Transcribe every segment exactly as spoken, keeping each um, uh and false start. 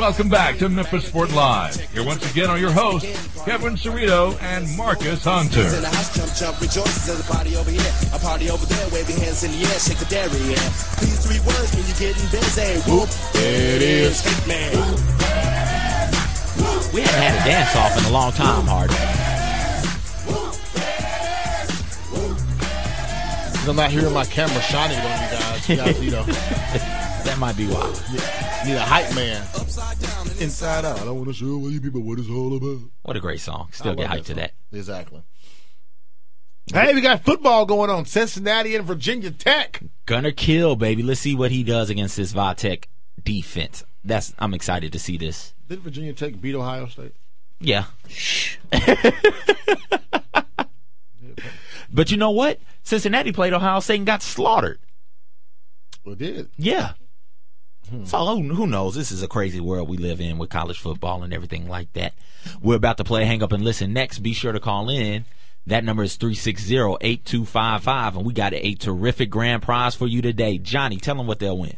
Welcome back to Memphis Sport Live. Here once again are your hosts, Kevin Cerrito and Marcus Hunter. It is. We haven't had a dance off in a long time, Harden. I'm not hearing my camera shining on you guys. You guys, you know. That might be why. Yeah. Need a hype man. Inside out. I don't want to show you people what it's all about. What a great song. Still get hyped to that. Exactly. Hey, we got football going on. Cincinnati and Virginia Tech. Gonna kill, baby. Let's see what he does against this Vitek defense. That's I'm excited to see this. Did Virginia Tech beat Ohio State? Yeah. Shh. But you know what? Cincinnati played Ohio State and got slaughtered. Well, did. Yeah. So who, who knows? This is a crazy world we live in with college football and everything like that. We're about to play Hang Up and Listen next. Be sure to call in. That number is three six zero, eight two five five, and we got a terrific grand prize for you today. Johnny, tell them what they'll win.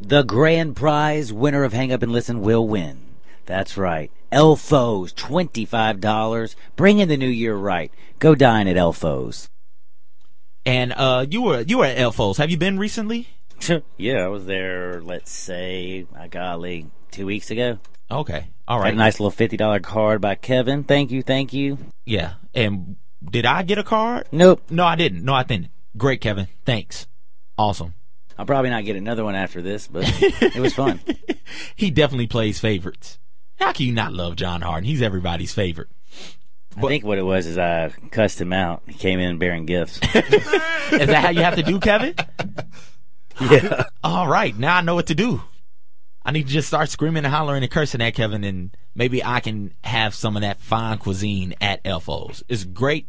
The grand prize winner of Hang Up and Listen will win. That's right. Elfo's, twenty-five dollars. Bring in the new year right. Go dine at Elfo's. And uh, you were you were at Elfo's. Have you been recently? Yeah, I was there, let's say, my golly, two weeks ago. Okay. All right. Had a nice little fifty dollar card by Kevin. Thank you, thank you. Yeah. And did I get a card? Nope. No, I didn't. No, I didn't. Great, Kevin. Thanks. Awesome. I'll probably not get another one after this, but it was fun. He definitely plays favorites. How can you not love John Harden? He's everybody's favorite. But I think what it was is I cussed him out. He came in bearing gifts. Is that how you have to do, Kevin? Yeah. All right. Now I know what to do. I need to just start screaming and hollering and cursing at Kevin, and maybe I can have some of that fine cuisine at Elfo's. It's great.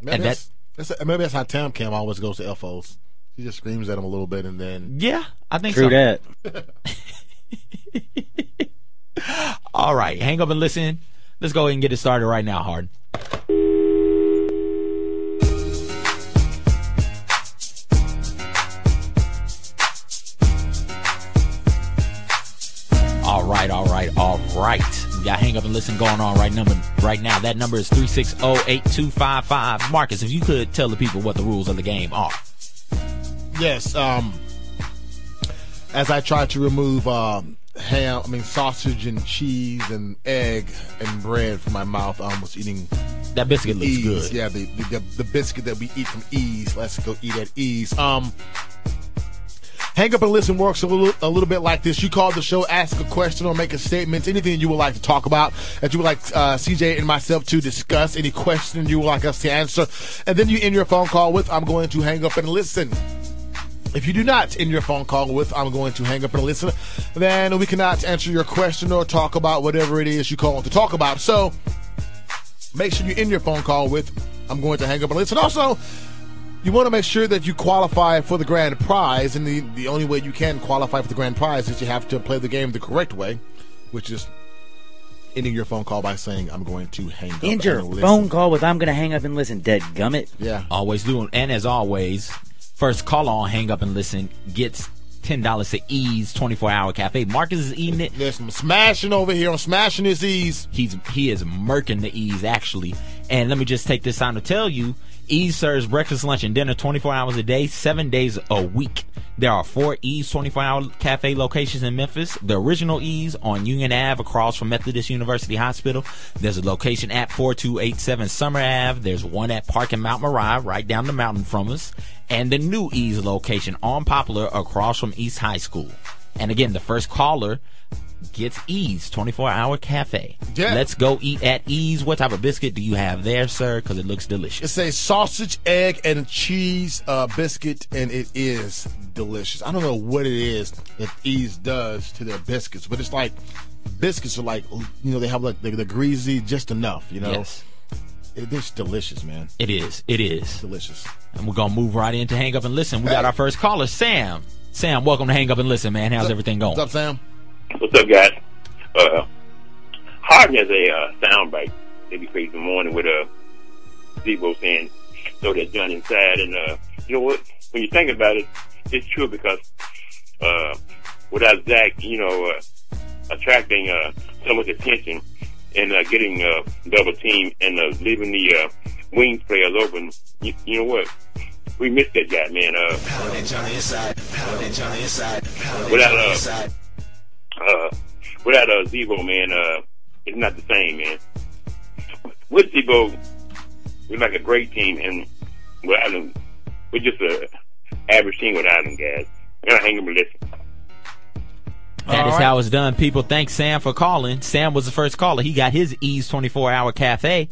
Maybe, and that's, that, that's, maybe that's how Tam Cam always goes to Elfo's. He just screams at him a little bit and then. Yeah, I think so. True that. All right. Hang up and listen. Let's go ahead and get it started right now, Harden. All right, all right, all right. We got Hang Up and Listen going on right number right now. That number is three six zero, eight two five five. Marcus, if you could tell the people what the rules of the game are. Yes. Um, as I try to remove um, ham, I mean sausage and cheese and egg and bread from my mouth, I almost eating. That biscuit looks Ease. Good. Yeah, the, the the biscuit that we eat from Ease. Let's go eat at Ease. Um. Hang Up and Listen works a little a little bit like this. You call the show, ask a question or make a statement, anything you would like to talk about that you would like uh, C J and myself to discuss, any question you would like us to answer. And then you end your phone call with, I'm going to hang up and listen. If you do not end your phone call with, I'm going to hang up and listen, then we cannot answer your question or talk about whatever it is you call to talk about. So make sure you end your phone call with, I'm going to hang up and listen. Also, you want to make sure that you qualify for the grand prize, and the, the only way you can qualify for the grand prize is you have to play the game the correct way, which is ending your phone call by saying, I'm going to hang up End your phone call with, I'm going to hang up and listen, dead gummit. Yeah. Always do. And as always, first call on Hang Up and Listen gets ten dollars to Ease twenty-four hour Cafe. Marcus is eating it. Listen, I'm smashing over here. I'm smashing this Ease. He's, he is murking the Ease, actually. And let me just take this time to tell you, Ease serves breakfast, lunch, and dinner twenty-four hours a day, seven days a week. There are four Ease twenty-four hour Cafe locations in Memphis. The original Ease on Union Avenue across from Methodist University Hospital. There's a location at four two eight seven Summer Avenue. There's one at Park and Mount Moriah, right down the mountain from us. And the new Ease location on Poplar across from East High School. And again, the first caller gets Ease twenty-four hour Cafe. Yeah. Let's go eat at Ease. What type of biscuit do you have there, sir? Because it looks delicious. It's a sausage, egg, and cheese uh, biscuit, and it is delicious. I don't know what it is that Ease does to their biscuits, but it's like biscuits are like, you know, they have like they're, they're greasy just enough, you know. Yes. It's delicious, man. It is. It is. It's delicious. And we're going to move right into Hang Up and Listen. We hey. got our first caller, Sam. Sam, welcome to Hang Up and Listen, man. How's What's everything going? What's up, Sam? What's up, guys? Uh, Harden has a uh, soundbite that he plays in the morning with uh, Debo saying, throw that gun inside. And uh, you know what? When you think about it, it's true because uh, without Zach, you know, uh, attracting uh, so much attention and uh, getting uh, double teamed and uh, leaving the uh, wings players open. You, you know what? We missed that guy, man. Uh, without uh, uh, without uh, Zebo, man, uh, it's not the same, man. With Zebo, we're like a great team, and without him, we're just a average team without him, guys. We're not hanging with this. That All is right. how it's done, people. Thanks, Sam, for calling. Sam was the first caller. He got his Ease twenty-four hour cafe,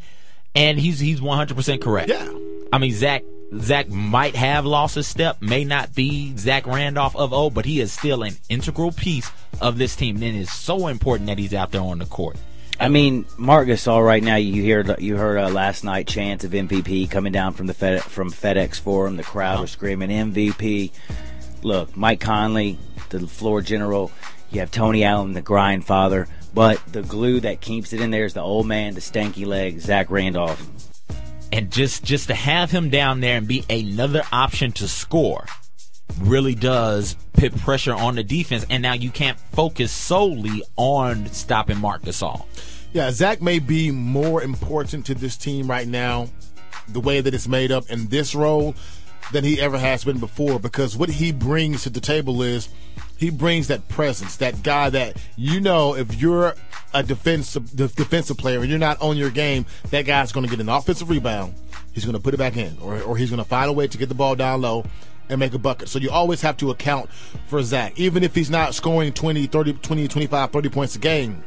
and he's he's one hundred percent correct. Yeah. I mean, Zach Zach might have lost his step, may not be Zach Randolph of old, but he is still an integral piece of this team, and it is so important that he's out there on the court. I mean, Marc Gasol right now, you hear you heard uh, last night chants of M V P coming down from the Fed, from FedEx Forum. The crowd oh. was screaming M V P. Look, Mike Conley, the floor general. You have Tony Allen, the grind father, but the glue that keeps it in there is the old man, the stanky leg, Zach Randolph. And just, just to have him down there and be another option to score really does put pressure on the defense, and now you can't focus solely on stopping Marc Gasol. Yeah, Zach may be more important to this team right now, the way that it's made up in this role, than he ever has been before, because what he brings to the table is he brings that presence, that guy that, you know, if you're a defensive defensive player and you're not on your game, that guy's going to get an offensive rebound, he's going to put it back in, or, or he's going to find a way to get the ball down low and make a bucket. So you always have to account for Zach. Even if he's not scoring twenty, thirty, twenty, twenty-five, thirty points a game,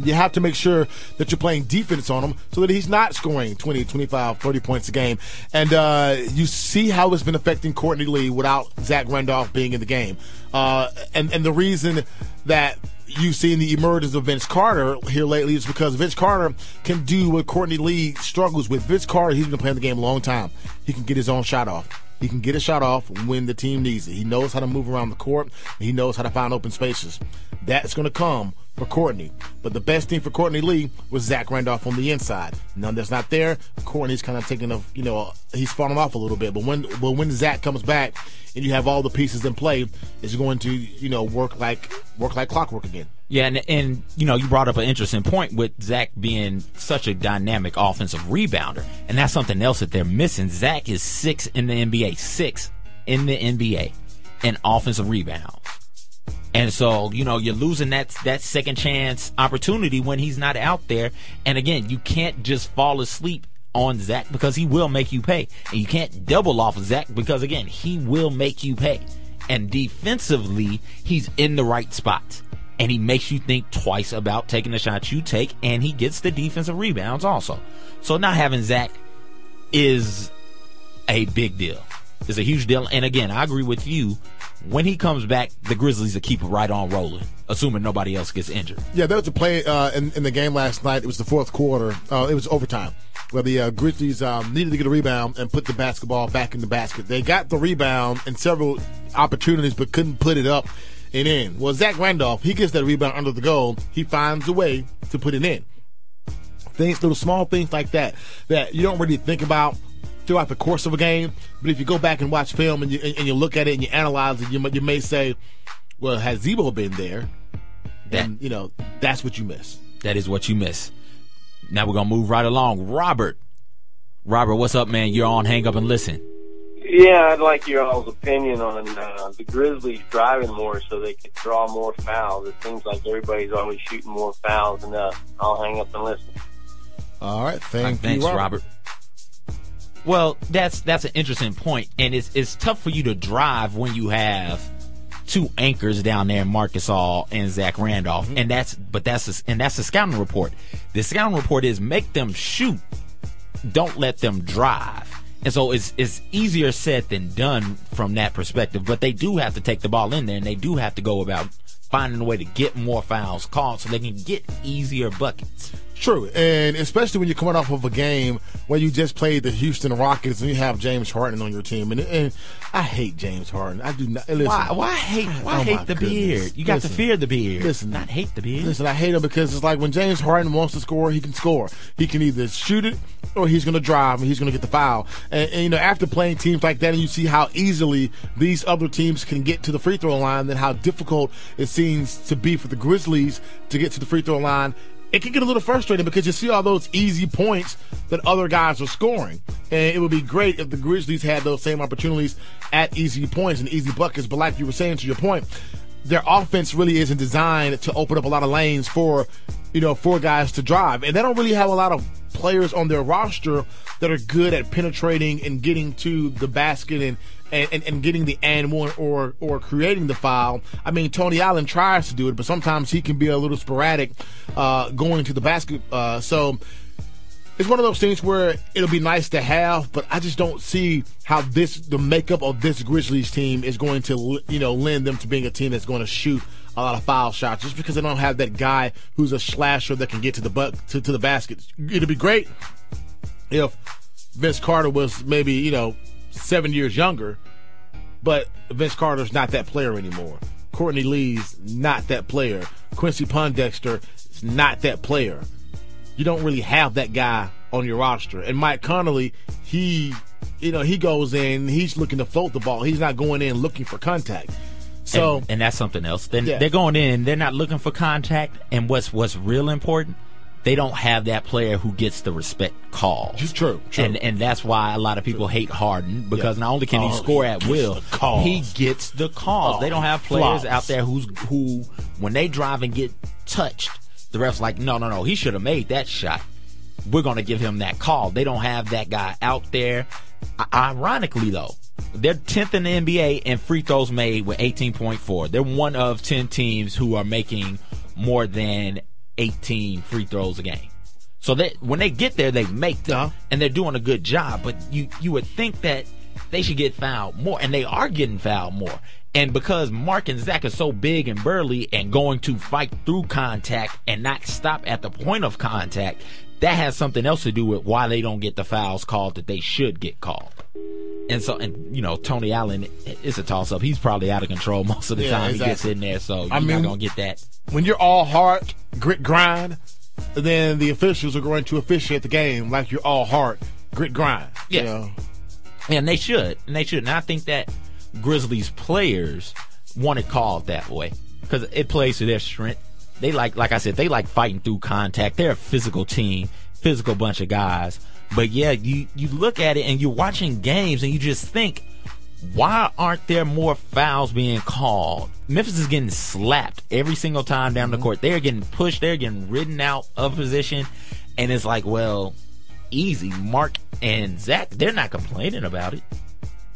you have to make sure that you're playing defense on him so that he's not scoring twenty, twenty-five, thirty points a game. And uh, you see how it's been affecting Courtney Lee without Zach Randolph being in the game. Uh, and, and the reason that you've seen the emergence of Vince Carter here lately is because Vince Carter can do what Courtney Lee struggles with. Vince Carter, he's been playing the game a long time. He can get his own shot off. He can get a shot off when the team needs it. He knows how to move around the court. He knows how to find open spaces. That's going to come for Courtney. But the best thing for Courtney Lee was Zach Randolph on the inside. None that's not there, Courtney's kind of taking a, you know, he's falling off a little bit. But when but when Zach comes back and you have all the pieces in play, it's going to, you know, work like work like clockwork again. Yeah, and, and you know, you brought up an interesting point with Zach being such a dynamic offensive rebounder, and that's something else that they're missing. Zach is sixth in the N B A, sixth in the N B A in offensive rebounds. And so, you know, you're losing that that second chance opportunity when he's not out there. And again, you can't just fall asleep on Zach because he will make you pay. And you can't double off of Zach because, again, he will make you pay. And defensively, he's in the right spots. And he makes you think twice about taking the shots you take, and he gets the defensive rebounds also. So not having Zach is a big deal. It's a huge deal. And again, I agree with you. When he comes back, the Grizzlies will keep it right on rolling, assuming nobody else gets injured. Yeah, there was a play uh, in, in the game last night. It was the fourth quarter. Uh, it was overtime, where the uh, Grizzlies um, needed to get a rebound and put the basketball back in the basket. They got the rebound in several opportunities but couldn't put it up and in. Well, Zach Randolph, he gets that rebound under the goal. He finds a way to put it in. Things, little small things like that that you don't really think about throughout the course of a game, but if you go back and watch film and you and you look at it and you analyze it, you you may say, "Well, had Zebo been there, then you know that's what you miss." That is what you miss. Now we're gonna move right along. Robert, Robert, what's up, man? You're on Hang Up and Listen. Yeah, I'd like your all's opinion on uh, the Grizzlies driving more so they could draw more fouls. It seems like everybody's always shooting more fouls, and uh, I'll hang up and listen. All right, thank All right, thanks, you, Robert. Robert. Well, that's that's an interesting point, and it's it's tough for you to drive when you have two anchors down there, Marc Gasol and Zach Randolph, mm-hmm. and that's but that's a, and that's the scouting report. The scouting report is make them shoot, don't let them drive, and so it's it's easier said than done from that perspective. But they do have to take the ball in there, and they do have to go about finding a way to get more fouls called so they can get easier buckets. True, and especially when you're coming off of a game where you just played the Houston Rockets and you have James Harden on your team, and, and I hate James Harden. I do not. Listen, why? Why hate? Why oh hate the goodness. beard? You got listen, to fear the beard. Listen, not hate the beard. Listen, I hate him because it's like when James Harden wants to score, he can score. He can either shoot it or he's going to drive and he's going to get the foul. And, and you know, after playing teams like that, and you see how easily these other teams can get to the free throw line, then how difficult it seems to be for the Grizzlies to get to the free throw line. It can get a little frustrating because you see all those easy points that other guys are scoring. And it would be great if the Grizzlies had those same opportunities at easy points and easy buckets. But like you were saying, to your point, their offense really isn't designed to open up a lot of lanes for, you know, for guys to drive. And they don't really have a lot of players on their roster that are good at penetrating and getting to the basket and And, and, and getting the and one or or creating the foul. I mean, Tony Allen tries to do it, but sometimes he can be a little sporadic uh, going to the basket. Uh, so it's one of those things where it'll be nice to have, but I just don't see how this the makeup of this Grizzlies team is going to, you know, lend them to being a team that's going to shoot a lot of foul shots just because they don't have that guy who's a slasher that can get to the buck to, to the basket. It'd be great if Vince Carter was maybe, you know, seven years younger, but Vince Carter's not that player anymore. Courtney Lee's not that player. Quincy Pondexter is not that player. You don't really have that guy on your roster. And Mike Conley, he, you know, he goes in, he's looking to float the ball. He's not going in looking for contact. So, and, and that's something else. Then yeah. They're going in, they're not looking for contact. And what's what's real important, they don't have that player who gets the respect call. True, true. And, and that's why a lot of people true. hate Harden, because yeah. not only can oh, he score he at will, he gets the calls. Oh, they don't have players flops. out there who's who, when they drive and get touched, the ref's like, no, no, no, he should have made that shot. We're going to give him that call. They don't have that guy out there. I- ironically, though, they're tenth in the N B A in free throws made with eighteen point four. They're one of ten teams who are making more than eighteen free throws a game. So that when they get there, they make them, and they're doing a good job. But you you would think that they should get fouled more, and they are getting fouled more. And because Mark and Zach are so big and burly and going to fight through contact and not stop at the point of contact, that has something else to do with why they don't get the fouls called that they should get called. And so, and you know, Tony Allen, it's a toss-up. He's probably out of control most of the yeah, time exactly. he gets in there, so you're I mean, not going to get that. When you're all heart, grit, grind, then the officials are going to officiate the game like you're all heart, grit, grind. Yeah. You know? And they should. And they should. And I think that Grizzlies players want it called that way because it plays to their strength. They like, like I said, they like fighting through contact. They're a physical team, physical bunch of guys. But, yeah, you, you look at it and you're watching games and you just think, why aren't there more fouls being called? Memphis is getting slapped every single time down the court. They're getting pushed. They're getting ridden out of position. And it's like, well, easy. Mark and Zach, they're not complaining about it.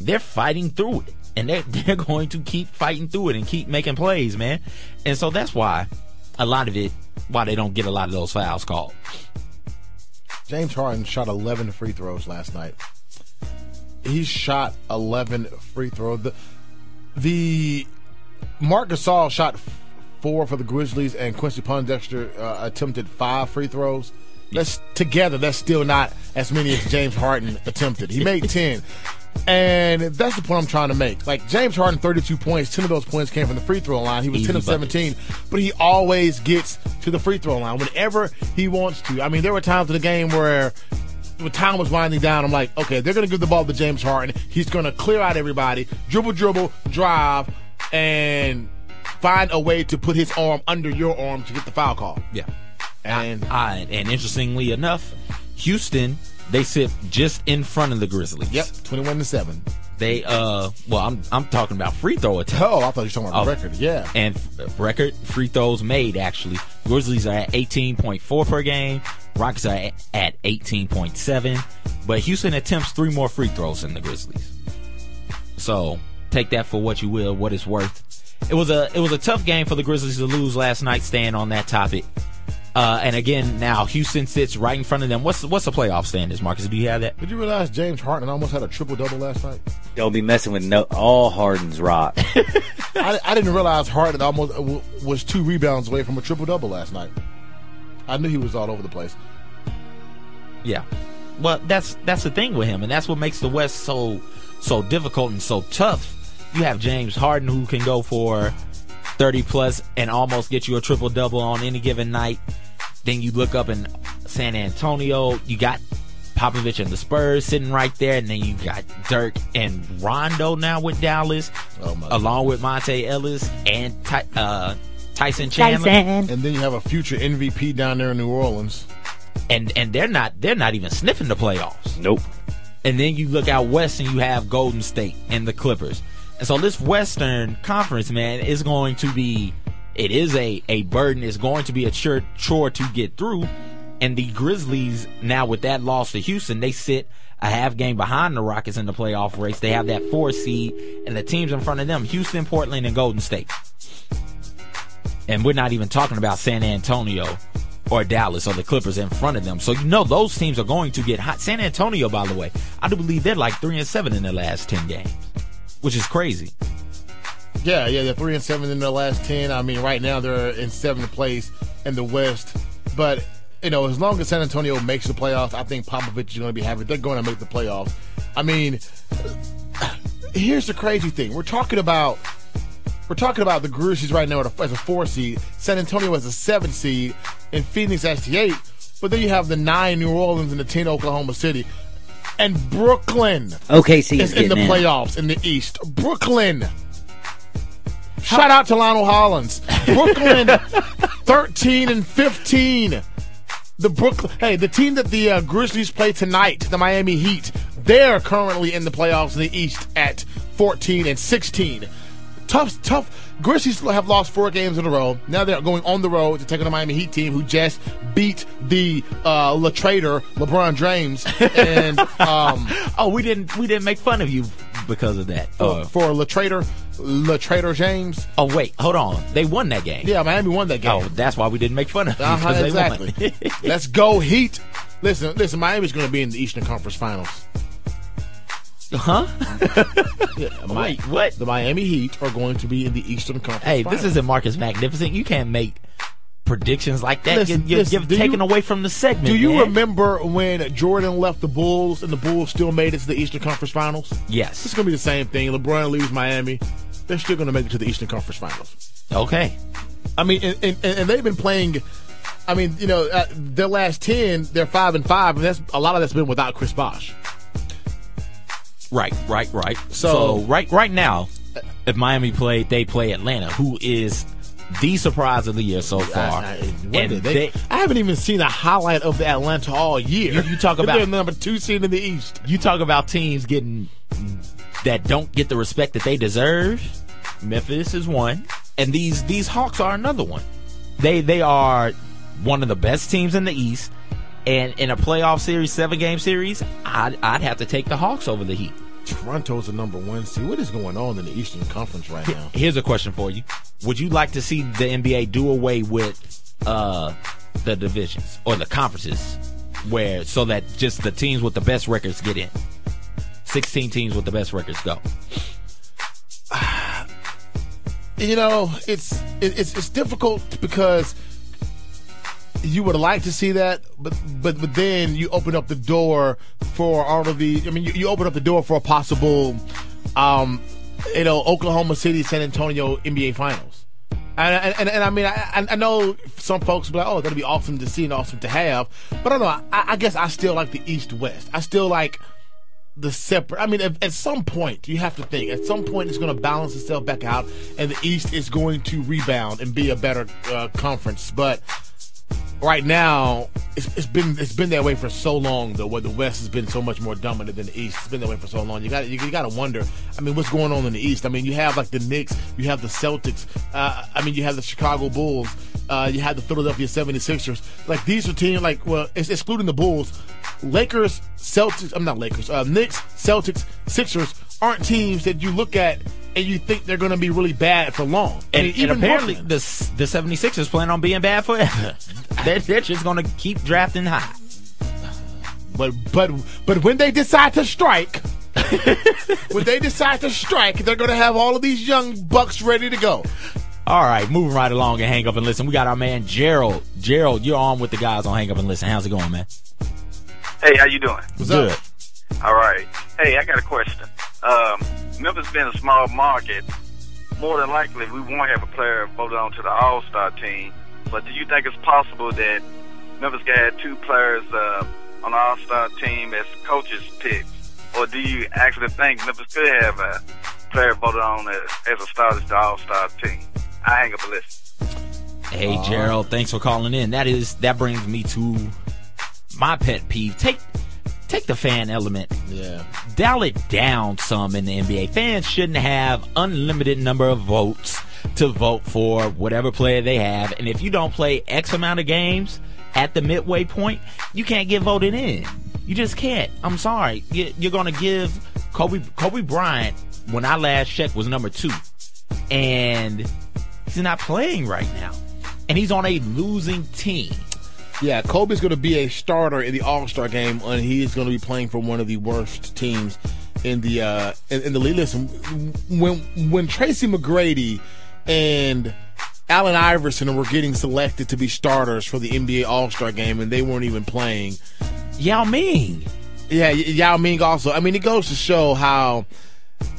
They're fighting through it. And they're, they're going to keep fighting through it and keep making plays, man. And so that's why a lot of it, why they don't get a lot of those fouls called. James Harden shot eleven free throws last night. He shot eleven free throws. The, the Marc Gasol shot four for the Grizzlies, and Quincy Pondexter uh, attempted five free throws. That's together. That's still not as many as James Harden attempted. He made ten, and that's the point I'm trying to make. Like James Harden, thirty-two points. ten of those points came from the free throw line. He was ten of seventeen, but he always gets to the free throw line whenever he wants to. I mean, there were times in the game where when time was winding down, I'm like, okay, they're going to give the ball to James Harden. He's going to clear out everybody, dribble, dribble, drive, and find a way to put his arm under your arm to get the foul call. Yeah. And I, I, and interestingly enough, Houston, they sit just in front of the Grizzlies. Yep, twenty-one to seven. They uh, well, I'm I'm talking about free throw attempt. Oh, I thought you were talking about oh, record. Yeah, and f- record free throws made. Actually, Grizzlies are at eighteen point four per game. Rockets are at, at eighteen point seven. But Houston attempts three more free throws than the Grizzlies. So take that for what you will, what it's worth. It was a it was a tough game for the Grizzlies to lose last night. Staying on that topic. Uh, and again, now Houston sits right in front of them. What's what's the playoff standings, Marcus? Do you have that? Did you realize James Harden almost had a triple double last night? Don't be messing with no, all Harden's rock. I, I didn't realize Harden almost w- was two rebounds away from a triple double last night. I knew he was all over the place. Yeah. Well, that's that's the thing with him, and that's what makes the West so so difficult and so tough. You have James Harden, who can go for thirty plus and almost get you a triple double on any given night. Then you look up in San Antonio, you got Popovich and the Spurs sitting right there, and then you got Dirk and Rondo now with Dallas, oh my along God. with Monte Ellis and Ty- uh, Tyson Chandler. Tyson. And then you have a future M V P down there in New Orleans. And and they're not they're not even sniffing the playoffs. Nope. And then you look out west and you have Golden State and the Clippers. And so this Western Conference, man, is going to be it is a, a burden. It's going to be a chore, chore to get through. And the Grizzlies, now with that loss to Houston, they sit a half game behind the Rockets in the playoff race. They have that four seed, and the teams in front of them, Houston, Portland, and Golden State. And we're not even talking about San Antonio or Dallas or the Clippers in front of them. So you know those teams are going to get hot. San Antonio, by the way, I do believe they're like three and seven in their last ten games, which is crazy. Yeah, yeah, they're three and seven in their last ten. I mean, right now they're in seventh place in the West, but you know, as long as San Antonio makes the playoffs, I think Popovich is going to be happy. They're going to make the playoffs. I mean, here's the crazy thing: we're talking about we're talking about the Grizzlies right now as a four seed, San Antonio as a seven seed, and Phoenix as the eight. But then you have the nine New Orleans and the ten Oklahoma City, and Brooklyn. O K C is in the playoffs in the East. Brooklyn. Shout out to Lionel Hollins. Brooklyn, thirteen and fifteen. The Brooklyn, hey, the team that the uh, Grizzlies play tonight, the Miami Heat, they're currently in the playoffs in the East at fourteen and sixteen. Tough, tough. Grizzlies have lost four games in a row. Now they're going on the road to take on the Miami Heat team, who just beat the uh, Le Traitor, LeBron James. And um, oh, we didn't, we didn't make fun of you because of that. For, uh, for Le Traitor, Le Traitor James. Oh wait, hold on. They won that game. Yeah, Miami won that game. Oh, that's why we didn't make fun of them. Uh-huh, exactly. They won. Let's go Heat. Listen, listen. Miami's going to be in the Eastern Conference Finals. Huh? yeah, Mike, what? The Miami Heat are going to be in the Eastern Conference Hey, Finals. This isn't Marcus Magnificent. You can't make predictions like that. Listen, you're listen, you're taken you, away from the segment. Do you man. remember when Jordan left the Bulls and the Bulls still made it to the Eastern Conference Finals? Yes. It's going to be the same thing. LeBron leaves Miami. They're still going to make it to the Eastern Conference Finals. Okay. I mean, and, and, and they've been playing, I mean, you know, uh, their last ten, they're five and five, and that's a lot of that's been without Chris Bosh. Right, right, right. So, so right, right now, if Miami played, they play Atlanta, who is the surprise of the year so far. I, I, and they, they, I haven't even seen a highlight of the Atlanta all year. You, you talk about they're number two seed in the East. You talk about teams getting that don't get the respect that they deserve. Memphis is one, and these these Hawks are another one. They they are one of the best teams in the East. And in a playoff series, seven-game series, I'd, I'd have to take the Hawks over the Heat. Toronto's the number one seed. What is going on in the Eastern Conference right now? Here's a question for you. Would you like to see the N B A do away with uh, the divisions or the conferences where so that just the teams with the best records get in? sixteen teams with the best records go. You know, it's it, it's it's difficult because – you would like to see that, but, but but then you open up the door for all of the. I mean, you, you open up the door for a possible, um, you know, Oklahoma City, San Antonio N B A Finals. And and, and I mean, I, I know some folks will be like, oh, that'd be awesome to see and awesome to have. But I don't know. I, I guess I still like the East West. I still like the separate. I mean, if, at some point you have to think. At some point, it's going to balance itself back out, and the East is going to rebound and be a better uh, conference. But right now, it's, it's been it's been that way for so long, though, where the West has been so much more dominant than the East. It's been that way for so long. You got you, you got to wonder, I mean, what's going on in the East? I mean, you have, like, the Knicks. You have the Celtics. Uh, I mean, you have the Chicago Bulls. Uh, you have the Philadelphia seventy-sixers. Like, these are teams, like, well, it's excluding the Bulls. Lakers, Celtics, I'm not Lakers, uh, Knicks, Celtics, Sixers aren't teams that you look at and you think they're going to be really bad for long. I and, mean, even and apparently Brooklyn, the, the seventy-sixers plan on being bad forever. they're, they're just going to keep drafting high. But but but when they decide to strike, when they decide to strike, they're going to have all of these young bucks ready to go. All right, moving right along and Hang Up and Listen. We got our man Gerald. Gerald, you're on with the guys on Hang Up and Listen. How's it going, man? Hey, how you doing? What's Good. Up? All right. Hey, I got a question. Um, Memphis being a small market, more than likely we won't have a player voted on to the All-Star team. But do you think it's possible that Memphis got two players uh, on the All-Star team as coaches' picks? Or do you actually think Memphis could have a player voted on as, as a starter to the All-Star team? I Hang Up a Listen. Hey, uh, Gerald, thanks for calling in. That is that brings me to my pet peeve. Take take the fan element. Yeah. Dial it down some in the N B A. Fans shouldn't have unlimited number of votes to vote for whatever player they have. And if you don't play X amount of games at the midway point, you can't get voted in. You just can't. I'm sorry. You're going to give Kobe Kobe Bryant, when I last checked, was number two. And he's not playing right now. And he's on a losing team. Yeah, Kobe's going to be a starter in the All-Star game, and he is going to be playing for one of the worst teams in the uh, in, in the league. Listen, when when Tracy McGrady and Allen Iverson were getting selected to be starters for the N B A All-Star game, and they weren't even playing. Yao Ming. Yeah, Yao Ming also. I mean, it goes to show how...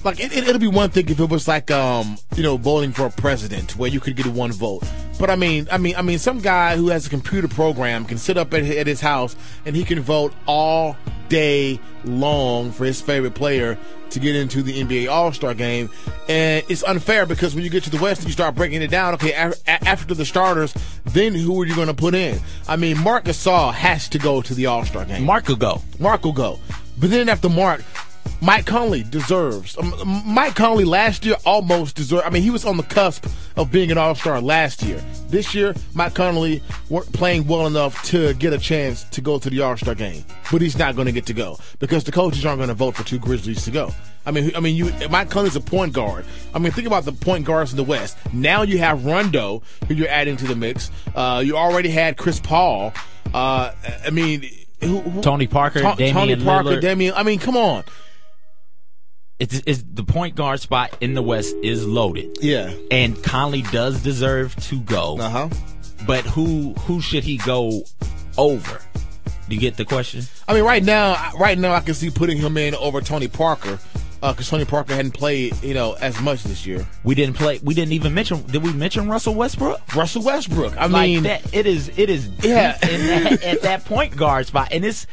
Like, it, it, it'll be one thing if it was like, um, you know, voting for a president where you could get one vote. But, I mean, I mean, I mean, some guy who has a computer program can sit up at, at his house and he can vote all day long for his favorite player to get into the N B A All-Star game. And it's unfair because when you get to the West and you start breaking it down, okay, af- after the starters, then who are you going to put in? I mean, Marc Gasol has to go to the All-Star game. Marc will go. Marc will go. But then after Marc... Mike Conley deserves. Um, Mike Conley last year almost deserved. I mean, he was on the cusp of being an all-star last year. This year, Mike Conley weren't playing well enough to get a chance to go to the all-star game. But he's not going to get to go because the coaches aren't going to vote for two Grizzlies to go. I mean, I mean, you. Mike Conley's a point guard. I mean, think about the point guards in the West. Now you have Rondo, who you're adding to the mix. Uh, you already had Chris Paul. Uh, I mean, who, who, Tony Parker, Ta- Damian Tony Parker, Lillard. Damian. I mean, come on. It's, it's the point guard spot in the West is loaded. Yeah. And Conley does deserve to go. Uh-huh. But who who should he go over? Do you get the question? I mean, right now, right now I can see putting him in over Tony Parker because uh, Tony Parker hadn't played, you know, as much this year. We didn't play. We didn't even mention. Did we mention Russell Westbrook? Russell Westbrook. I like mean, that, it is it is yeah. deep in that, at that point guard spot, and it's.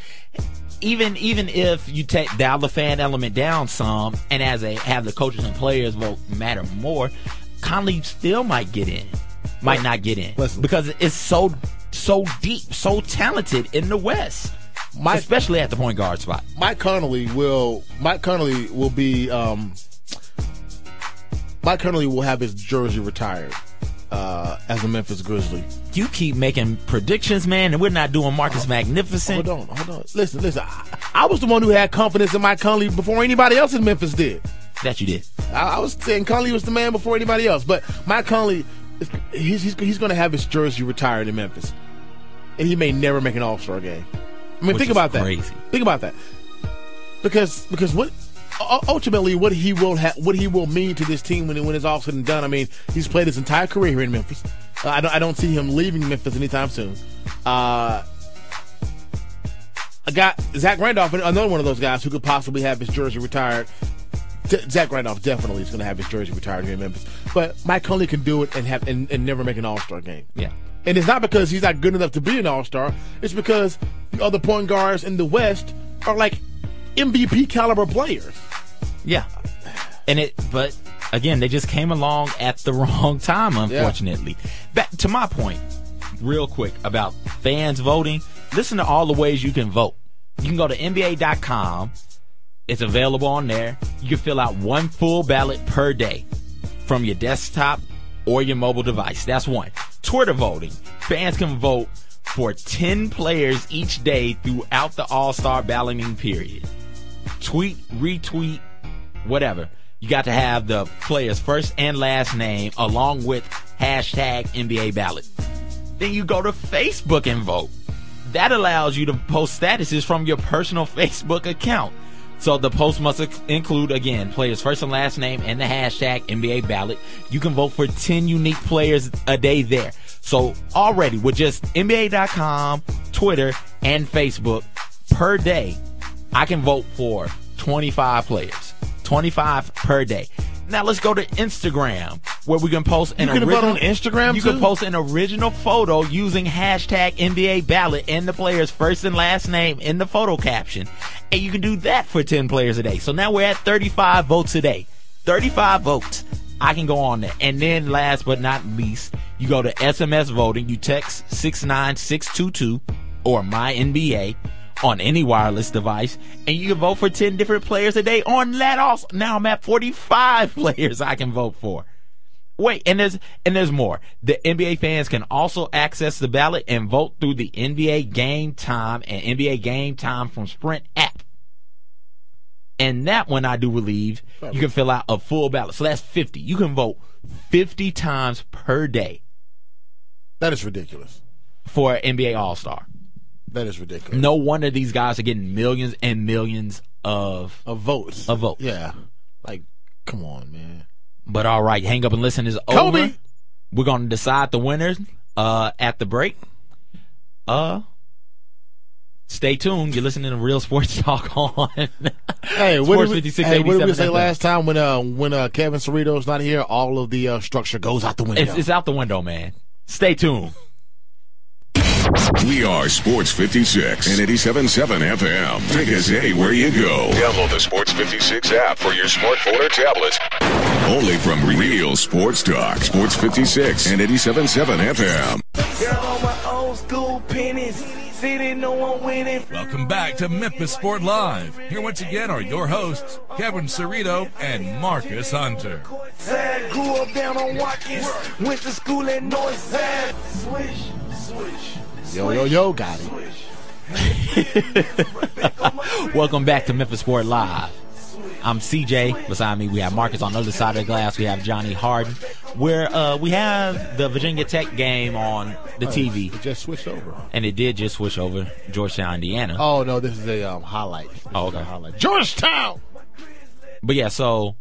Even even if you take dial the fan element down some, and as a have the coaches and players vote matter more, Conley still might get in, might Listen. not get in Listen. because it's so so deep, so talented in the West, Mike, especially at the point guard spot. Mike Conley will Mike Conley will be um, Mike Conley will have his jersey retired. Uh, as a Memphis Grizzly. You keep making predictions, man, and we're not doing Marcus uh, Magnificent. Hold on, hold on. Listen, listen. I, I was the one who had confidence in Mike Conley before anybody else in Memphis did. That you did. I, I was saying Conley was the man before anybody else, but Mike Conley, he's, he's, he's going to have his jersey retired in Memphis, and he may never make an All-Star game. I mean, Which think about crazy. that. Think about that. Because because what... Ultimately, what he will ha- what he will mean to this team when when it's all said and done. I mean, he's played his entire career here in Memphis. Uh, I don't I don't see him leaving Memphis anytime soon. Uh, I got Zach Randolph, another one of those guys who could possibly have his jersey retired. D- Zach Randolph definitely is going to have his jersey retired here in Memphis. But Mike Conley can do it and have and, and never make an All-Star game. Yeah, and it's not because he's not good enough to be an All-Star. It's because the other point guards in the West are like M V P caliber players. Yeah. And it but again, they just came along at the wrong time, unfortunately. Yeah. Back to my point, real quick, about fans voting. Listen to all the ways you can vote. You can go to N B A dot com. It's available on there. You can fill out one full ballot per day from your desktop or your mobile device. That's one. Twitter voting. Fans can vote for ten players each day throughout the All-Star balloting period. Tweet, retweet, whatever. You got to have the player's first and last name along with hashtag N B A ballot. Then you go to Facebook and vote. That allows you to post statuses from your personal Facebook account. So the post must include, again, players' first and last name and the hashtag N B A ballot. You can vote for ten unique players a day there. So already with just N B A dot com, Twitter, and Facebook per day, I can vote for twenty-five players. twenty-five per day. Now let's go to Instagram, where we can post an original. You can vote on Instagram. You too? Can post an original photo using hashtag N B A ballot and the player's first and last name in the photo caption, and you can do that for ten players a day. So now we're at thirty-five votes a day. thirty-five votes. I can go on there, and then last but not least, you go to S M S voting. You text six nine six two two or My N B A on any wireless device, and you can vote for ten different players a day on that also. Now I'm at forty-five players I can vote for. Wait, and there's and there's more. The N B A fans can also access the ballot and vote through the N B A Game Time and N B A Game Time from Sprint app. And that one, I do believe, you can fill out a full ballot. So that's fifty. You can vote fifty times per day. That is ridiculous. For an N B A All-Star. That is ridiculous. No wonder these guys are getting millions and millions of, of votes. Of votes. Yeah. Like, come on, man. But all right, Hang Up and Listen is Kobe. Over. We're going to decide the winners uh, at the break. Uh, stay tuned. You're listening to Real Sports Talk on hey, Sports what did we, fifty-six hey, what did we say last time when uh, when uh, Kevin Cerrito's not here? All of the uh, structure goes out the window. It's, it's out the window, man. Stay tuned. We are Sports fifty-six and eighty-seven point seven F M. Take us anywhere you go. Download the Sports fifty-six app for your smartphone or tablet. Only from Real Sports Talk. Sports fifty-six and eighty-seven point seven F M. Girl, on my old school pennies. Welcome back to Memphis Sport Live. Here once again are your hosts, Kevin Cerrito and Marcus Hunter. Zach grew up down on Watkins, went to school at North Zach. Swish, swish. Yo, yo, yo, got it. Welcome back to Memphis Sport Live. I'm C J. Beside me, we have Marcus on the other side of the glass. We have Johnny Harden. Where uh, we have the Virginia Tech game on the T V. It just switched over. And it did just switch over. Georgetown, Indiana. Oh, no, this is a um, highlight. This oh, okay. A highlight. Georgetown! But, yeah, so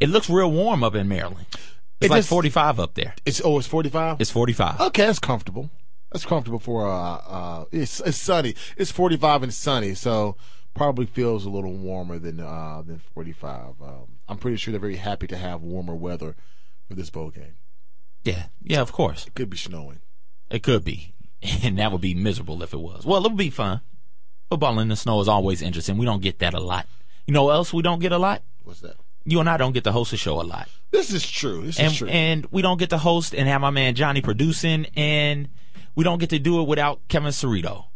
it looks real warm up in Maryland. It's it like just, forty-five up there. It's Oh, it's forty-five? It's forty-five. Okay, that's comfortable. That's comfortable for uh, uh it's it's sunny. It's forty-five and sunny, so probably feels a little warmer than uh than forty-five. Um, I'm pretty sure they're very happy to have warmer weather for this bowl game. Yeah, yeah, of course. It could be snowing. It could be, and that would be miserable if it was. Well, it would be fun. Football in the snow is always interesting. We don't get that a lot. You know what else we don't get a lot? What's that? You and I don't get to host the show a lot. This is true. This and, is true. And we don't get to host and have my man Johnny producing and. We don't get to do it without Kevin Cerrito.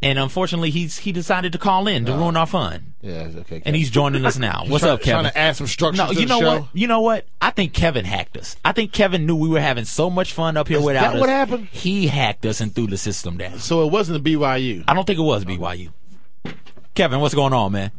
And unfortunately, he's he decided to call in to uh, ruin our fun. Yeah, okay. Kevin. And he's joining us now. What's trying, up, Kevin? Trying to add some structure no, to you the know show. What? You know what? I think Kevin hacked us. I think Kevin knew we were having so much fun up here Is without us. Is that what happened? He hacked us and threw the system down. So it wasn't the B Y U? I don't think it was B Y U. Kevin, what's going on, man?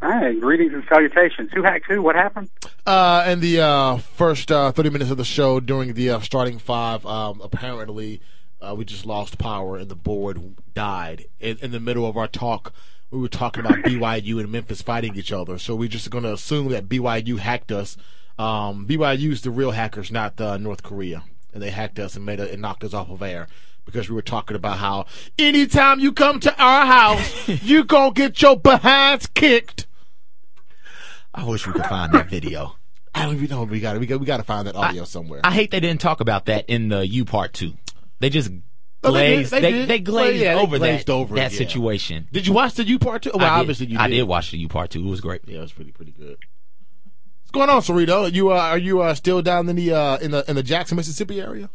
Hey, greetings and salutations. Who hacked who? What happened? Uh, in the uh, first uh, thirty minutes of the show during the uh, starting five, um, apparently... Uh, we just lost power, and the board died. In, in the middle of our talk, we were talking about B Y U and Memphis fighting each other. So we're just going to assume that B Y U hacked us. Um, B Y U's the real hackers, not uh, North Korea. And they hacked us and made a, and knocked us off of air because we were talking about how anytime you come to our house, you going to get your behinds kicked. I wish we could find that video. I don't even know. We got we got, we got to find that audio I, somewhere. I hate they didn't talk about that in the U part two. They just glazed. Oh, they, did, they, they, did. they glazed well, yeah, over they glazed that, over that yeah. situation. Did you watch the U part two? Well, I obviously did. you. Did. I did watch the U part two. It was great. Yeah, it was pretty pretty good. What's going on, Cerrito? You uh, are you uh, still down in the uh, in the in the Jackson, Mississippi area?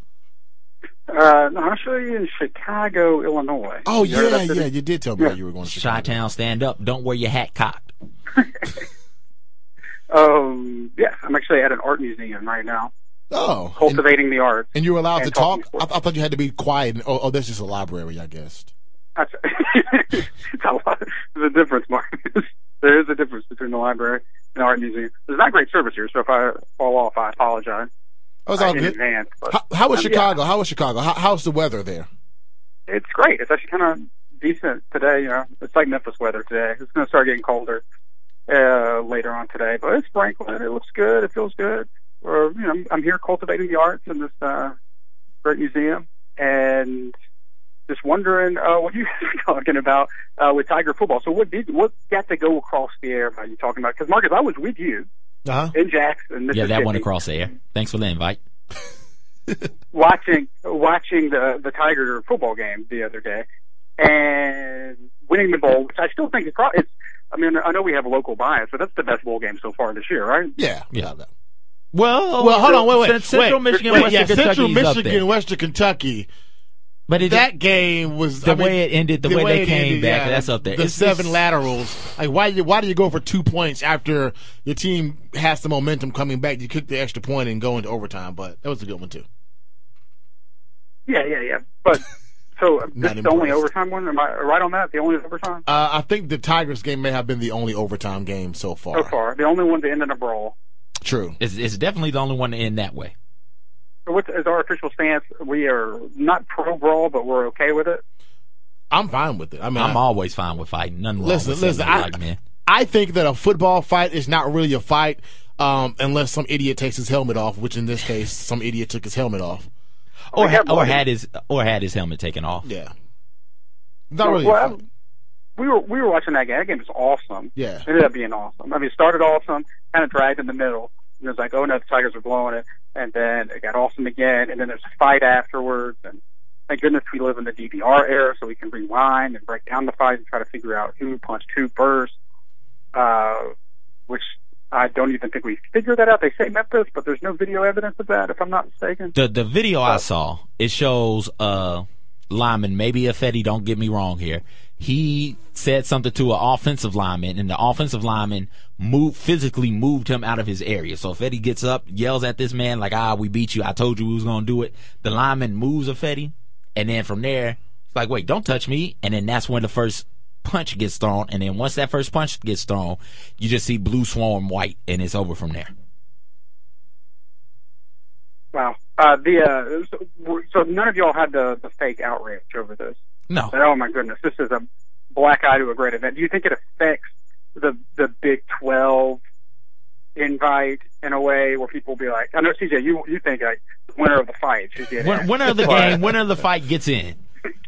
Uh, no, I'm actually in Chicago, Illinois. Oh you yeah, yeah, you did tell me yeah. you were going to Chicago. Chi-town, stand up. Don't wear your hat cocked. um, yeah, I'm actually at an art museum right now. Oh, cultivating and, the arts. And you were allowed to talk? I, th I thought you had to be quiet. And, oh, oh, that's just a library, I guess. That's, it's a lot. There's a difference, Marcus. There is a difference between the library and the art museum. There's not great service here, so if I fall off, I apologize. Oh, it's all good. Advance, but, how, how was um, Chicago? Yeah. How was Chicago? How, how's the weather there? It's great. It's actually kind of decent today. You know, it's like Memphis weather today. It's going to start getting colder. uh, later on today. But it's Franklin. It looks good. It feels good. Or, you know, I'm here cultivating the arts in this uh, great museum, and just wondering uh, what you were talking about uh, with Tiger football. So what did what got to go across the air by you talking about? Because, Marcus, I was with you uh-huh. in Jackson, Mississippi. Yeah, that went across the air. Thanks for the invite. watching watching the, the Tiger football game the other day and winning the bowl, which I still think is probably it's, I mean, I know we have a local bias, but that's the best bowl game so far this year, right? Yeah, yeah. Well, well, hold on, wait, wait. Central wait, Michigan, wait, Western yeah, Kentucky. Central Michigan, Western Kentucky. But it, that game was the I mean, way it ended. The, the way, way they came ended, back. Yeah, that's up there. The it's, seven it's, laterals. Like why? Why do you go for two points after your team has the momentum coming back? You kick the extra point and go into overtime. But that was a good one too. Yeah, yeah, yeah. But so this the only overtime one. Am I right on that? The only overtime. Uh, I think the Tigers game may have been the only overtime game so far. So far, the only one to end in a brawl. True. It's, it's definitely the only one to end that way. So what is our official stance? We are not pro brawl, but we're okay with it. I'm fine with it. I mean, I'm I, always fine with fighting. Nothing listen, wrong with listen. I, like, man. I think that a football fight is not really a fight um, unless some idiot takes his helmet off, which in this case, some idiot took his helmet off, or ha- or had his or had his helmet taken off. Yeah, not well, really. Well, a fight. We were we were watching that game. That game was awesome. Yeah, it ended up being awesome. I mean, it started awesome, kind of dragged in the middle. And it was like, oh no, the Tigers are blowing it. And then it got awesome again, and then there's a fight afterwards. And thank goodness we live in the D V R era, so we can rewind and break down the fight and try to figure out who punched who first, uh, which I don't even think we figured that out. They say Memphis, but there's no video evidence of that, if I'm not mistaken. The the video so. I saw, it shows uh, lineman, maybe a Fetty, don't get me wrong here. He said something to an offensive lineman, and the offensive lineman moved physically moved him out of his area. So Fetty gets up, yells at this man like, ah, we beat you. I told you we was going to do it. The lineman moves a Fetty, and then from there, it's like, wait, don't touch me. And then that's when the first punch gets thrown. And then once that first punch gets thrown, you just see blue swarm white, and it's over from there. Wow. Uh, the uh, so, so none of y'all had the, the fake outrage over this. No. But, oh, my goodness. This is a black eye to a great event. Do you think it affects the the Big twelve invite in a way where people will be like, I know, C J, you you think like winner of the fight. Win, winner of the game, winner of the fight gets in.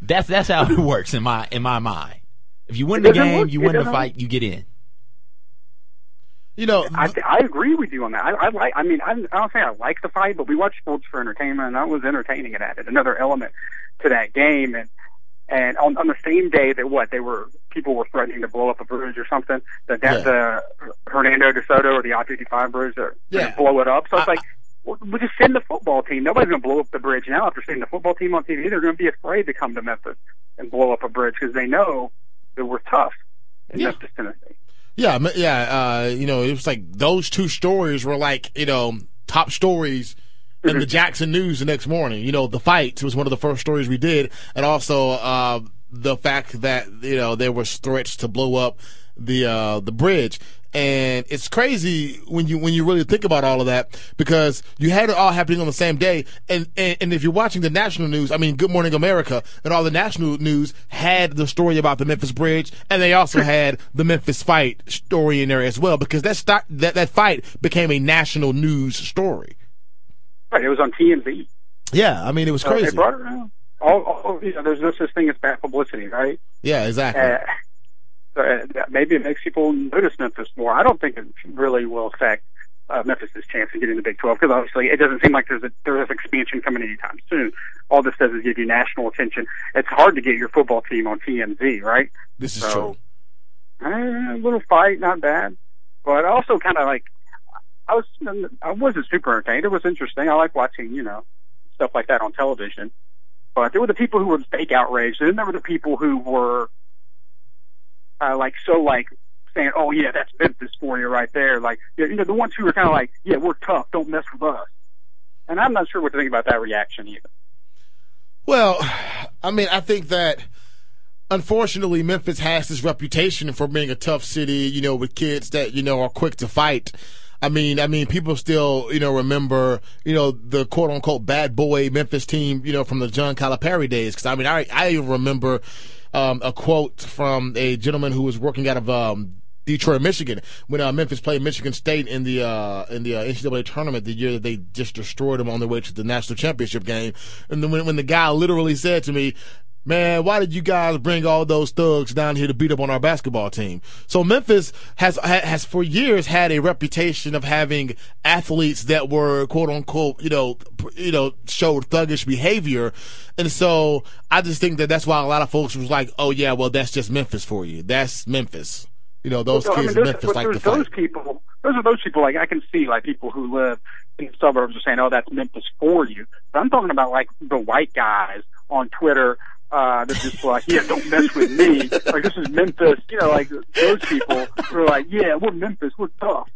That's that's how it works in my in my mind. If you win the game, work, you win the fight, you get in. You know, I, I agree with you on that. I, I like. I mean, I, I don't say I like the fight, but we watch sports for entertainment, and I was entertaining it at it. Another element to that game, and. And on, on the same day that what they were, people were threatening to blow up a bridge or something. That that yeah. the Hernando de Soto or the I fifty-five bridge, or yeah. blow it up. So it's I, like, we just send the football team. Nobody's gonna blow up the bridge now. After seeing the football team on T V, they're gonna be afraid to come to Memphis and blow up a bridge because they know that we're tough in yeah. Memphis, Tennessee. Yeah, yeah. Uh, you know, it was like those two stories were like you know top stories. In the Jackson News the next morning, you know, the fight was one of the first stories we did, and also uh, the fact that you know there were threats to blow up the uh, the bridge, and it's crazy when you when you really think about all of that because you had it all happening on the same day, and, and and if you're watching the national news, I mean, Good Morning America and all the national news had the story about the Memphis bridge, and they also had the Memphis fight story in there as well because that st- that that fight became a national news story. Right, it was on T M Z. Yeah, I mean, it was crazy. Uh, they brought it around. All, all, you know, there's no such thing as bad publicity, right? Yeah, exactly. Uh, so it, maybe it makes people notice Memphis more. I don't think it really will affect uh, Memphis' chance of getting the Big twelve because obviously it doesn't seem like there's a, there's expansion coming anytime soon. All this does is give you national attention. It's hard to get your football team on T M Z, right? This is so, true. Uh, a little fight, not bad. But also kind of like, I was I wasn't super entertained. It was interesting. I like watching, you know, stuff like that on television. But there were the people who were fake outraged, and then there were the people who were uh, like so like saying, "Oh yeah, that's Memphis for you right there." Like you know, the ones who were kind of like, "Yeah, we're tough. Don't mess with us." And I'm not sure what to think about that reaction either. Well, I mean, I think that. Unfortunately, Memphis has this reputation for being a tough city, you know, with kids that, you know, are quick to fight. I mean, I mean, people still, you know, remember, you know, the quote unquote bad boy Memphis team, you know, from the John Calipari days. Cause I mean, I, I even remember, um, a quote from a gentleman who was working out of, um, Detroit, Michigan. When uh, Memphis played Michigan State in the uh, in the uh, N C double A tournament the year that they just destroyed them on their way to the national championship game, and then when, when the guy literally said to me, "Man, why did you guys bring all those thugs down here to beat up on our basketball team?" So Memphis has has for years had a reputation of having athletes that were quote unquote, you know, you know, showed thuggish behavior, and so I just think that that's why a lot of folks was like, "Oh yeah, well that's just Memphis for you. That's Memphis." You know, those well, kids I mean, in Memphis like to fight. Those people, those are those people. Like I can see, like people who live in the suburbs are saying, "Oh, that's Memphis for you." But I'm talking about like the white guys on Twitter. Uh, they're just like, yeah, don't mess with me. Like, this is Memphis. You know, like, those people who are like, yeah, we're Memphis. We're tough.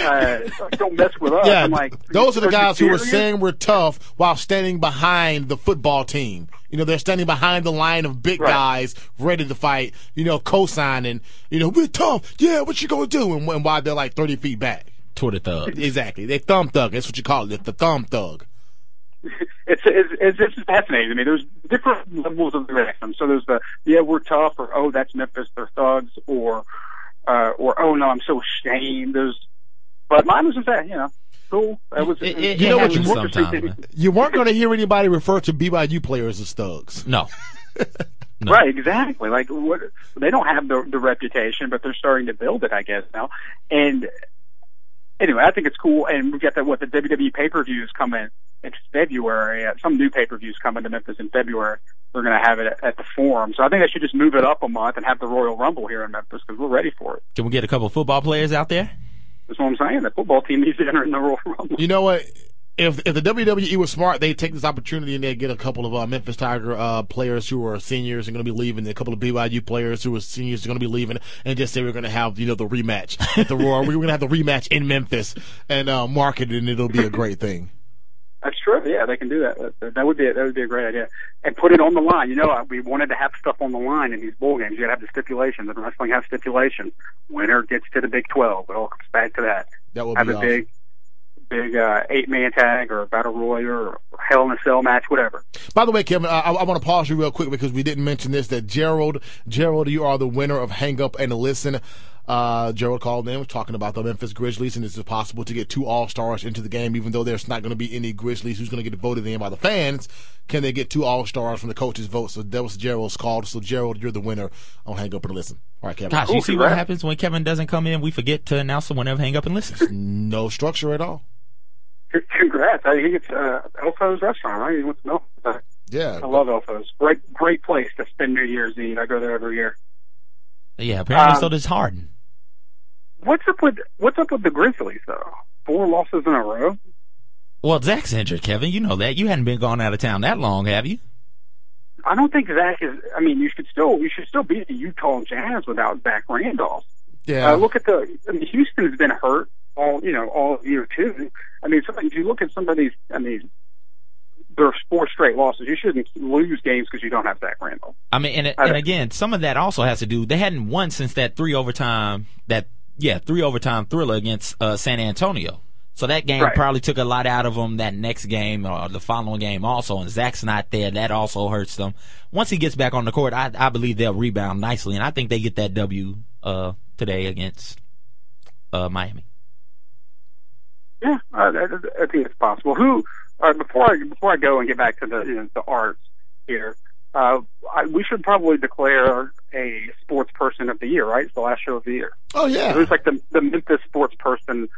Uh, like, don't mess with us. Yeah, I'm like, those are the guys who are saying we're tough while standing behind the football team. You know, they're standing behind the line of big right. guys ready to fight, you know, co-signing. You know, we're tough. Yeah, what you going to do? And, and while they're, like, thirty feet back. Twitter thug. Exactly. They thumb thug. That's what you call it, the thumb thug. It's, it's it's it's fascinating to me. There's different levels of the reaction. So there's the yeah we're tough, or oh that's Memphis, they're thugs, or uh, or oh no I'm so ashamed. There's but mine was just that you know cool. That was it, it, you it know what you weren't sometime, you weren't going to hear anybody refer to B Y U players as thugs. No. No. Right, exactly. Like what they don't have the the reputation, but they're starting to build it, I guess now. And anyway, I think it's cool. And we got that what the W W E pay per views come in. It's February. Some new pay-per-views coming to Memphis in February. We're going to have it at, at the Forum. So I think I should just move it up a month and have the Royal Rumble here in Memphis because we're ready for it. Can we get a couple of football players out there? That's what I'm saying. The football team needs to enter in the Royal Rumble. You know what? If if the W W E was smart, they'd take this opportunity and they'd get a couple of uh, Memphis Tiger uh, players who are seniors and going to be leaving, a couple of B Y U players who are seniors going to be leaving, and just say we're going to have you know the rematch at the Royal. We're going to have the rematch in Memphis and uh, market it, and it'll be a great thing. That's true. Yeah, they can do that. That would be a, that would be a great idea, and put it on the line. You know, we wanted to have stuff on the line in these bowl games. You got to have the stipulations, and wrestling has stipulations. Winner gets to the Big twelve. It all comes back to that. That would have be a awesome. big, big uh, eight-man tag or a battle royal or hell in a cell match, whatever. By the way, Kevin, I, I want to pause you real quick because we didn't mention this. That Gerald, Gerald, you are the winner of Hang Up and Listen. Uh, Gerald called in. We're talking about the Memphis Grizzlies, and is it possible to get two All-Stars into the game, even though there's not going to be any Grizzlies who's going to get voted in by the fans? Can they get two All-Stars from the coaches' vote? So that was Gerald's call. So, Gerald, you're the winner on Hang Up and Listen. All right, Kevin. Gosh, you see what happens when Kevin doesn't come in? We forget to announce the winner of Hang Up and Listen. No structure at all. Congrats. I mean, he gets uh, Elfo's restaurant, right? He wants to know. Yeah. I love Elfo's. Great, great place to spend New Year's Eve. I go there every year. Yeah, apparently um, so does Harden. What's up with What's up with the Grizzlies though? Four losses in a row. Well, Zach's injured, Kevin. You know that. You hadn't been gone out of town that long, have you? I don't think Zach is. I mean, you should still you should still beat the Utah Jazz without Zach Randolph. Yeah. Uh, look at the I mean, Houston's been hurt all you know all year too. I mean, if you look at somebody's I mean. There's four straight losses. You shouldn't lose games because you don't have Zach Randolph. I mean, and, and again, some of that also has to do. They hadn't won since that three overtime that yeah three overtime thriller against uh, San Antonio. So that game right. probably took a lot out of them. That next game or the following game also, and Zach's not there. That also hurts them. Once he gets back on the court, I, I believe they'll rebound nicely, and I think they get that W uh, today against uh, Miami. Yeah, I, I think it's possible. Who? All right, before I before I go and get back to the you know, the arts here, uh, I, we should probably declare a sports person of the year, right? It's the last show of the year. Oh yeah, who's like the the Memphis sports person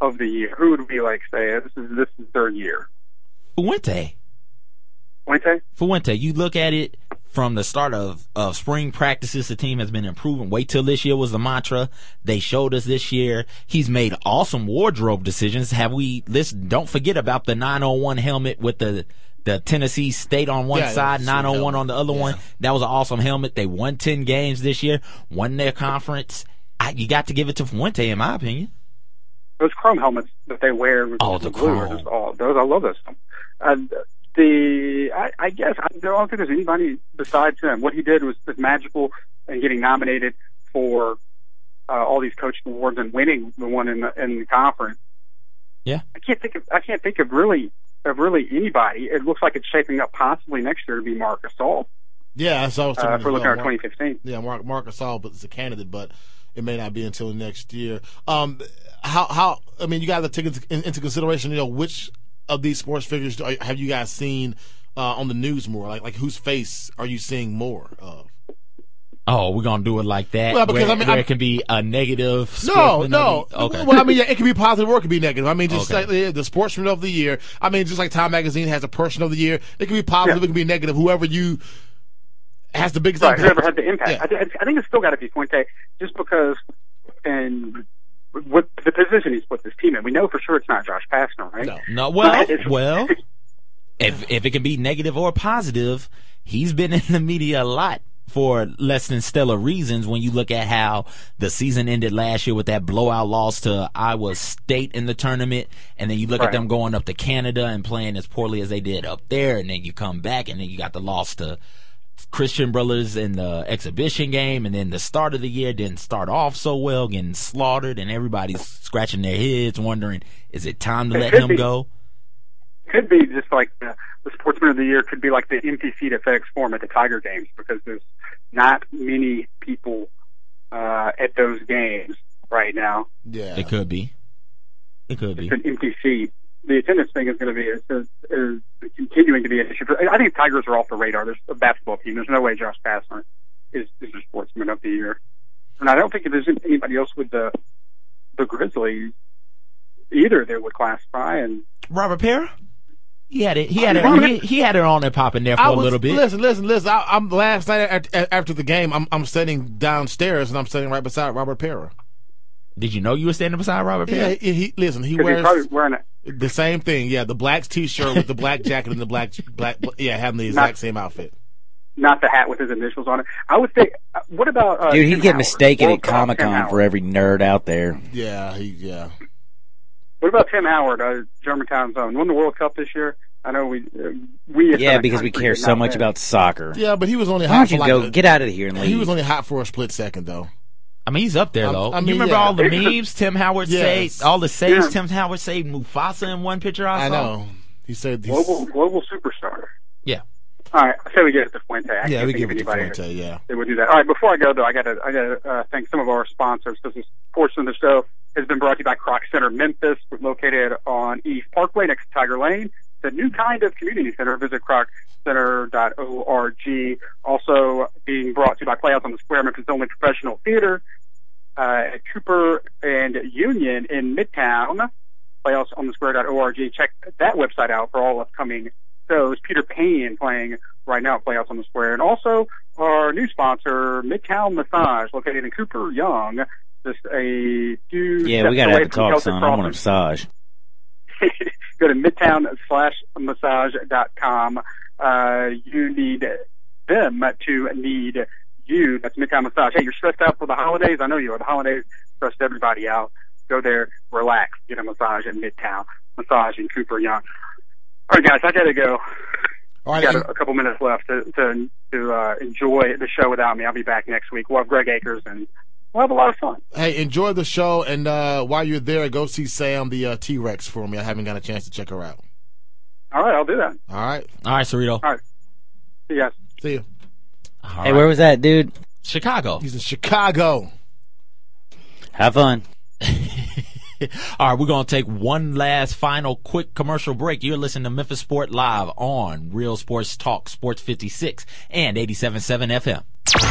of the year? Who would we like say this is this is their year? Fuente. Fuente. Fuente. You look at it from the start of of spring practices. The team has been improving. Wait till this year was the mantra they showed us this year. He's made awesome wardrobe decisions. Have we? Let's don't forget about the nine oh one helmet with the the Tennessee State on one yeah, side, nine oh one on the other yeah. one. That was an awesome helmet. They won ten games this year, won their conference. I, you got to give it to Fuente, in my opinion. Those chrome helmets that they wear with oh, the, the chrome. All those, I love those. And. The I, I guess I don't think there's anybody besides him. What he did was, was magical, and getting nominated for uh, all these coaching awards and winning the one in the, in the conference. Yeah, I can't think of I can't think of really of really anybody. It looks like it's shaping up possibly next year to be Marc Gasol. Yeah, I saw. Uh, if we're looking at twenty fifteen. Yeah, Marc Gasol, but it's a candidate, but It may not be until next year. Um, how how I mean, you got to take into consideration, you know, which of these sports figures are, have you guys seen uh, on the news more? Like like whose face are you seeing more of? Oh, we're gonna do it like that. Well, because where, I mean, where I, it can be a negative. No, no. The, okay. Well, I mean, yeah, it can be positive or it can be negative. I mean, just okay. like the, the sportsman of the year. I mean, just like Time Magazine has a person of the year. It can be positive. Yeah. It can be negative. Whoever you has the biggest right, impact. Whoever had the impact. Yeah. I, th- I think it's still got to be Fuente, just because, and with the position he's put this team in, we know for sure it's not Josh Pastner, right? No, no. Well, well, if if it can be negative or positive, he's been in the media a lot for less than stellar reasons when you look at how the season ended last year with that blowout loss to Iowa State in the tournament, and then you look right. at them going up to Canada and playing as poorly as they did up there, and then you come back and then you got the loss to Christian Brothers in the exhibition game, and then the start of the year didn't start off so well, getting slaughtered, and everybody's scratching their heads wondering, is it time to it let him be. go? Could be just like the, the Sportsman of the Year could be like the empty seat at FedEx Forum at the Tiger games, because there's not many people uh, at those games right now. Yeah, it could be. It could it's be an empty seat. The attendance thing is going to be is, is, is continuing to be an issue. I think Tigers are off the radar. There's a basketball team. There's no way Josh Pastner is is a Sportsman of the Year, and I don't think there's anybody else with the the Grizzlies either that would classify. And Robert Perra. He had it. He had it. He, he had it on and popping there for was, a little bit. Listen, listen, listen. I, I'm last night at, at, after the game. I'm I'm sitting downstairs and I'm sitting right beside Robert Perra. Did you know you were standing beside Robert Perra? Yeah. He, he listen. He wears wearing it. the same thing. Yeah, the black T-shirt with the black jacket and the black black. Yeah, having the exact not, same outfit. Not the hat with his initials on it. I would think. What about uh, dude? He get mistaken World at Comic-Con for every nerd out there. Yeah. He, yeah. What about Tim Howard, uh, Germantown Zone? Won the World Cup this year. I know we uh, we yeah because we care so much about soccer. Yeah, but he was only hot. Why don't you for go like a, get out of here and leave? He was only hot for a split second though. I mean, he's up there though. I mean, you remember yeah. all the memes Tim Howard yes. saved, all the saves yeah. Tim Howard saved Mufasa in one picture. I, I saw. know he said these... global global superstar. Yeah. All right, I say we get it to Fuente. I yeah, we give it to Fuente. Yeah, they would do that. All right, before I go though, I gotta I gotta uh, thank some of our sponsors. This is portion of the show has been brought to you by Croc Center Memphis, located on East Parkway next to Tiger Lane. It's a new kind of community center. Visit croc center dot org. Also being brought to you by Playhouse on the Square, Memphis' only professional theater, uh, at Cooper and Union in Midtown. playhouse on the square dot org. Check that website out for all upcoming shows. Peter Payne playing right now at Playhouse on the Square. And also our new sponsor, Midtown Massage, located in Cooper Young. Just a few yeah, we gotta have to talk, son. I want a massage. Go to midtown slash massage dot com. Uh, you need them to need you. That's Midtown Massage. Hey, you're stressed out for the holidays. I know you are. The holidays stressed everybody out. Go there, relax, get a massage at Midtown Massage in Cooper Young. All right, guys, I gotta go. All right, got a, a couple minutes left to to, to uh, enjoy the show without me. I'll be back next week. We'll have Greg Akers and. We'll have a lot of fun. Hey, enjoy the show, and uh, while you're there, go see Sam the uh, T-Rex for me. I haven't got a chance to check her out. All right, I'll do that. All right. All right, Cerrito. All right. See you guys. See you. All hey, right. Where was that, dude? Chicago. He's in Chicago. Have fun. All right, we're going to take one last final quick commercial break. You're listening to Memphis Sport Live on Real Sports Talk, Sports fifty-six and eighty-seven point seven F M.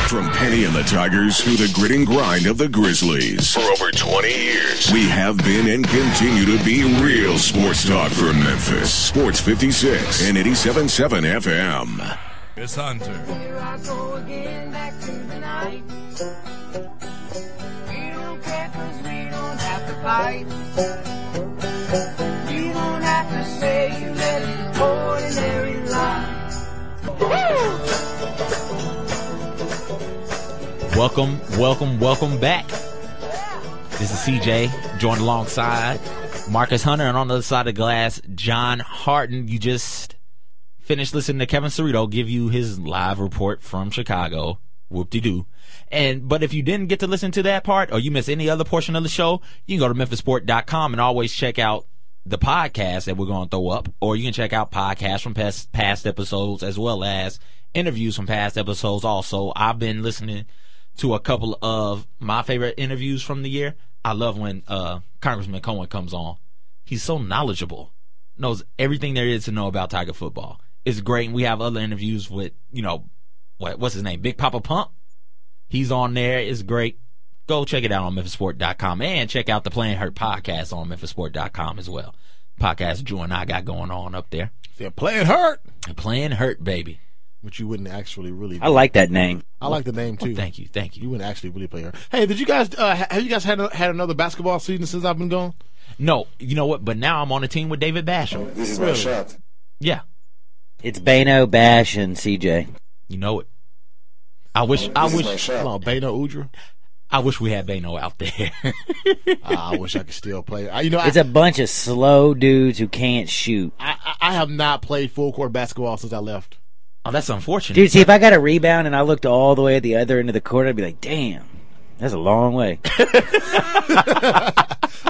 From Penny and the Tigers through the grit and grind of the Grizzlies. For over twenty years, we have been and continue to be real sports talk for Memphis. Sports fifty-six and eighty-seven point seven F M. It's Hunter. Here I go again, back to the night. We don't care because we don't have to fight. You don't have to say you let an ordinary lie. Welcome, welcome, welcome back. This is C J, joined alongside Marcus Hunter, and on the other side of the glass, John Harden. You just finished listening to Kevin Cerrito give you his live report from Chicago. Whoop-de-doo. And but if you didn't get to listen to that part, or you missed any other portion of the show, you can go to memphis sport dot com and always check out the podcast that we're going to throw up, or you can check out podcasts from past, past episodes as well as interviews from past episodes. Also, I've been listening to a couple of my favorite interviews from the year. I love when uh, Congressman Cohen comes on. He's so knowledgeable, knows everything there is to know about Tiger football. It's great. And we have other interviews with, you know, what, what's his name? Big Papa Pump. He's on there. It's great. Go check it out on Memphis Sport dot com and check out the Playing Hurt podcast on Memphis Sport dot com as well. Podcast Drew and I got going on up there. They're Playing Hurt. Playing Hurt, baby. Which you wouldn't actually really. I like that name. I like the name too. Oh, thank you, thank you. You wouldn't actually really play her. Hey, did you guys uh, have you guys had had another basketball season since I've been gone? No, you know what? But now I'm on a team with David Basham. This is my really? shot. Yeah, it's Bano, Bash, and C J. You know it. I wish. Oh, I wish. Come on, Bano Udrih. I wish we had Bano out there. uh, I wish I could still play. I, you know, it's I, a bunch of slow dudes who can't shoot. I, I, I have not played full court basketball since I left. Oh, that's unfortunate. Dude, see, if I got a rebound and I looked all the way at the other end of the court, I'd be like, damn, that's a long way.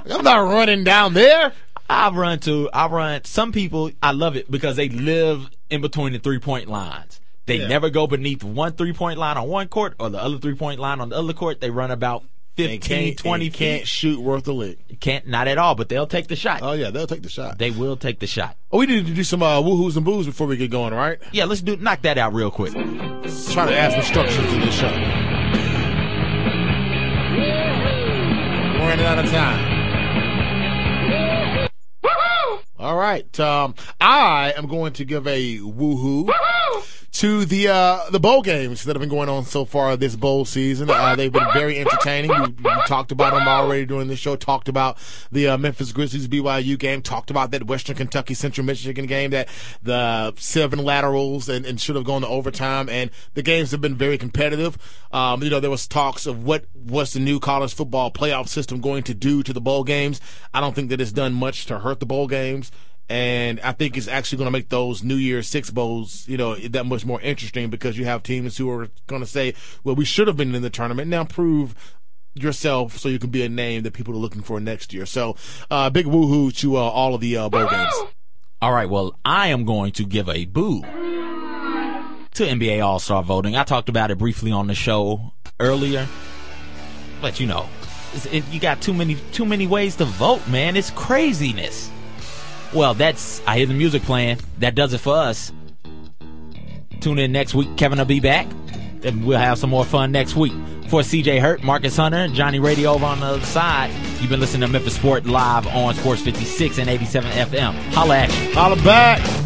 I'm not running down there. I run, too. I run. Some people, I love it because they live in between the three-point lines. They yeah. never go beneath one three-point line on one court or the other three-point line on the other court. They run about fifteen, twenty feet. Can't shoot worth a lick. Can't, not at all, but they'll take the shot. Oh, yeah, they'll take the shot. They will take the shot. Oh, we need to do some uh, woohoos and boos before we get going, right? Yeah, let's do knock that out real quick. Let's try to add some structure to this show. We're running out of time. Woohoo! All right, um, I am going to give a woohoo. To the uh, the bowl games that have been going on so far this bowl season. Uh, they've been very entertaining. We, we talked about them already during this show. Talked about the uh, Memphis Grizzlies B Y U game. Talked about that Western Kentucky Central Michigan game, that the seven laterals and, and should have gone to overtime. And the games have been very competitive. Um, you know, there was talks of what was the new college football playoff system going to do to the bowl games. I don't think that it's done much to hurt the bowl games. And I think it's actually going to make those New Year's Six Bowls, you know, that much more interesting because you have teams who are going to say, well, we should have been in the tournament. Now prove yourself so you can be a name that people are looking for next year. So uh, big woohoo to uh, all of the uh, bowl games. All right, well, I am going to give a boo to N B A All-Star voting. I talked about it briefly on the show earlier, but, you know, it, you got too many, too many ways to vote, man. It's craziness. Well, that's, I hear the music playing. That does it for us. Tune in next week. Kevin will be back. And we'll have some more fun next week. For C J Hurt, Marcus Hunter, Johnny Radio over on the other side, you've been listening to Memphis Sport Live on Sports fifty-six and eighty-seven F M. Holla at you. Holla back.